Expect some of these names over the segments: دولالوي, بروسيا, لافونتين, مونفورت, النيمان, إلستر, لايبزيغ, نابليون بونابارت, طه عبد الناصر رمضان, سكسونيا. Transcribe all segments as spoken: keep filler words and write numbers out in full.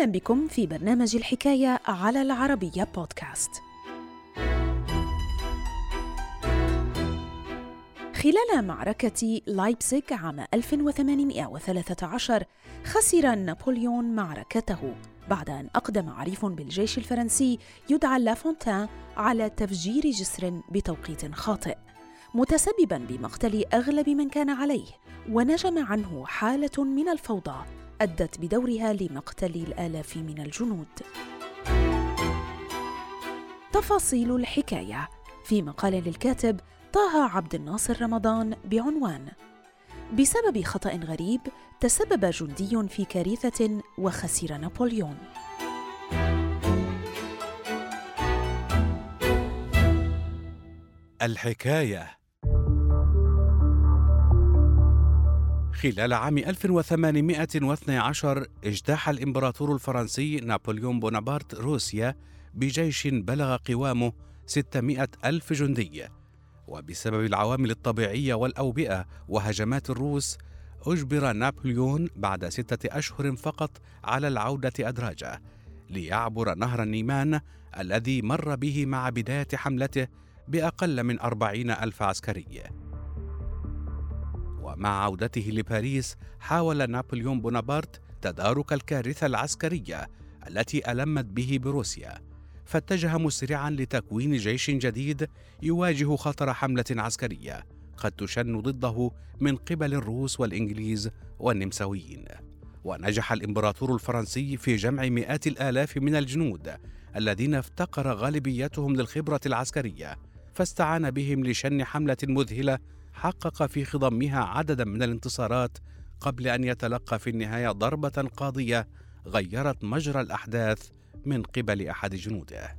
أهلا بكم في برنامج الحكاية على العربية بودكاست. خلال معركة لايبزيغ عام ألف وثمانمائة وثلاثة عشر خسر نابليون معركته بعد أن أقدم عريف بالجيش الفرنسي يدعى لافونتين على تفجير جسر بتوقيت خاطئ، متسبباً بمقتل أغلب من كان عليه، ونجم عنه حالة من الفوضى أدت بدورها لمقتل الآلاف من الجنود. تفاصيل الحكاية في مقال للكاتب طه عبد الناصر رمضان بعنوان بسبب خطأ غريب تسبب جندي في كارثة وخسر نابليون. الحكاية. خلال عام ألف وثمانمائة واثني عشر اجتاح الإمبراطور الفرنسي نابليون بونابارت روسيا بجيش بلغ قوامه ستمائة ألف جندي، وبسبب العوامل الطبيعية والأوبئة وهجمات الروس أجبر نابليون بعد ستة أشهر فقط على العودة أدراجه ليعبر نهر النيمان الذي مر به مع بداية حملته بأقل من أربعين ألف عسكري. ومع عودته لباريس حاول نابليون بونابرت تدارك الكارثة العسكرية التي ألمت به بروسيا، فاتجه مسرعاً لتكوين جيش جديد يواجه خطر حملة عسكرية قد تشن ضده من قبل الروس والإنجليز والنمساويين. ونجح الإمبراطور الفرنسي في جمع مئات الآلاف من الجنود الذين افتقر غالبيتهم للخبرة العسكرية، فاستعان بهم لشن حملة مذهلة حقق في خضمها عددا من الانتصارات قبل أن يتلقى في النهاية ضربة قاضية غيرت مجرى الأحداث من قبل أحد جنوده.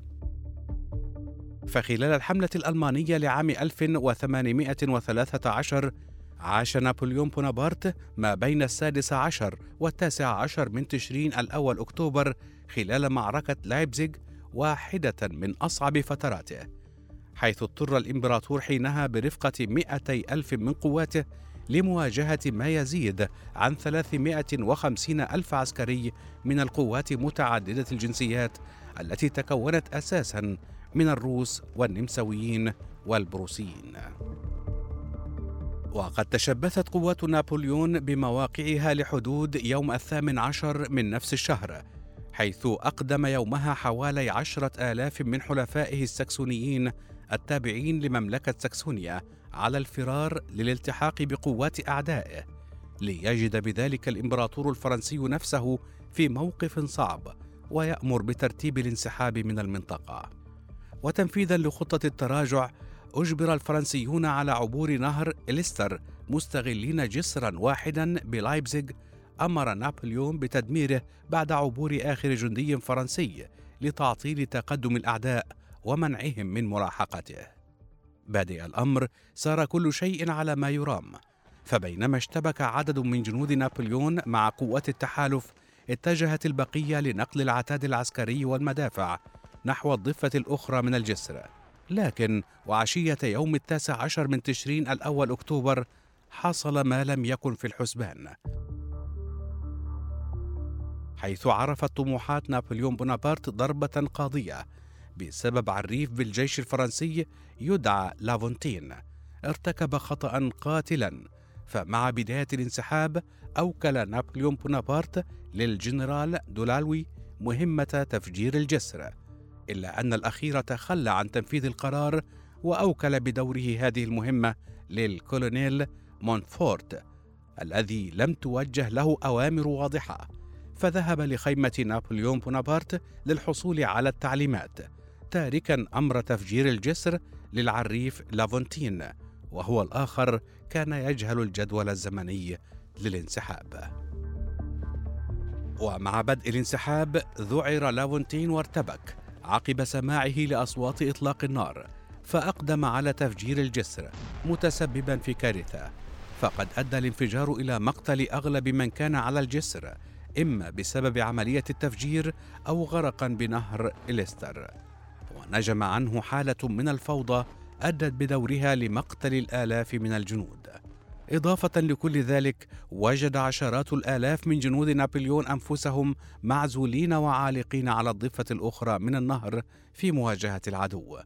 فخلال الحملة الألمانية لعام ألف وثمانمائة وثلاثة عشر عاش نابليون بونابرت ما بين السادس عشر والتاسع عشر من تشرين الأول أكتوبر خلال معركة لايبزيغ، واحدة من أصعب فتراته، حيث اضطر الإمبراطور حينها برفقة مئتي ألف من قواته لمواجهة ما يزيد عن ثلاثمائة وخمسين ألف عسكري من القوات متعددة الجنسيات التي تكونت أساساً من الروس والنمساويين والبروسيين. وقد تشبثت قوات نابليون بمواقعها لحدود يوم الثامن عشر من نفس الشهر، حيث أقدم يومها حوالي عشرة آلاف من حلفائه السكسونيين التابعين لمملكة سكسونيا على الفرار للالتحاق بقوات أعدائه، ليجد بذلك الإمبراطور الفرنسي نفسه في موقف صعب ويأمر بترتيب الانسحاب من المنطقة. وتنفيذا لخطة التراجع أجبر الفرنسيون على عبور نهر إلستر مستغلين جسرا واحدا بلايبزيغ، أمر نابليون بتدميره بعد عبور آخر جندي فرنسي لتعطيل تقدم الأعداء ومنعهم من ملاحقته. بادئ الأمر صار كل شيء على ما يرام، فبينما اشتبك عدد من جنود نابليون مع قوات التحالف اتجهت البقية لنقل العتاد العسكري والمدافع نحو الضفة الأخرى من الجسر. لكن وعشية يوم التاسع عشر من تشرين الأول أكتوبر حصل ما لم يكن في الحسبان، حيث عرفت طموحات نابليون بونابرت ضربة قاضية بسبب عريف بالجيش الفرنسي يدعى لافونتين ارتكب خطأ قاتلا. فمع بداية الانسحاب أوكل نابليون بونابرت للجنرال دولالوي مهمة تفجير الجسر، إلا أن الأخير تخلى عن تنفيذ القرار وأوكل بدوره هذه المهمة للكولونيل مونفورت الذي لم توجه له أوامر واضحة، فذهب لخيمة نابليون بونابرت للحصول على التعليمات، تاركاً أمر تفجير الجسر للعريف لافونتين، وهو الآخر كان يجهل الجدول الزمني للانسحاب. ومع بدء الانسحاب ذعر لافونتين وارتبك عقب سماعه لأصوات إطلاق النار، فأقدم على تفجير الجسر متسبباً في كارثة، فقد أدى الانفجار إلى مقتل أغلب من كان على الجسر، إما بسبب عملية التفجير أو غرقاً بنهر إلستر. ونجم عنه حالة من الفوضى أدت بدورها لمقتل الآلاف من الجنود. إضافة لكل ذلك، وجد عشرات الآلاف من جنود نابليون أنفسهم معزولين وعالقين على الضفة الأخرى من النهر في مواجهة العدو.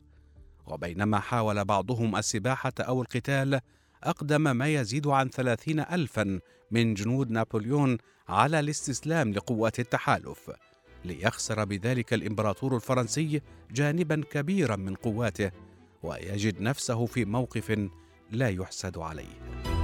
وبينما حاول بعضهم السباحة أو القتال، أقدم ما يزيد عن ثلاثين ألفاً من جنود نابليون على الاستسلام لقوات التحالف، ليخسر بذلك الإمبراطور الفرنسي جانباً كبيراً من قواته، ويجد نفسه في موقف لا يحسد عليه.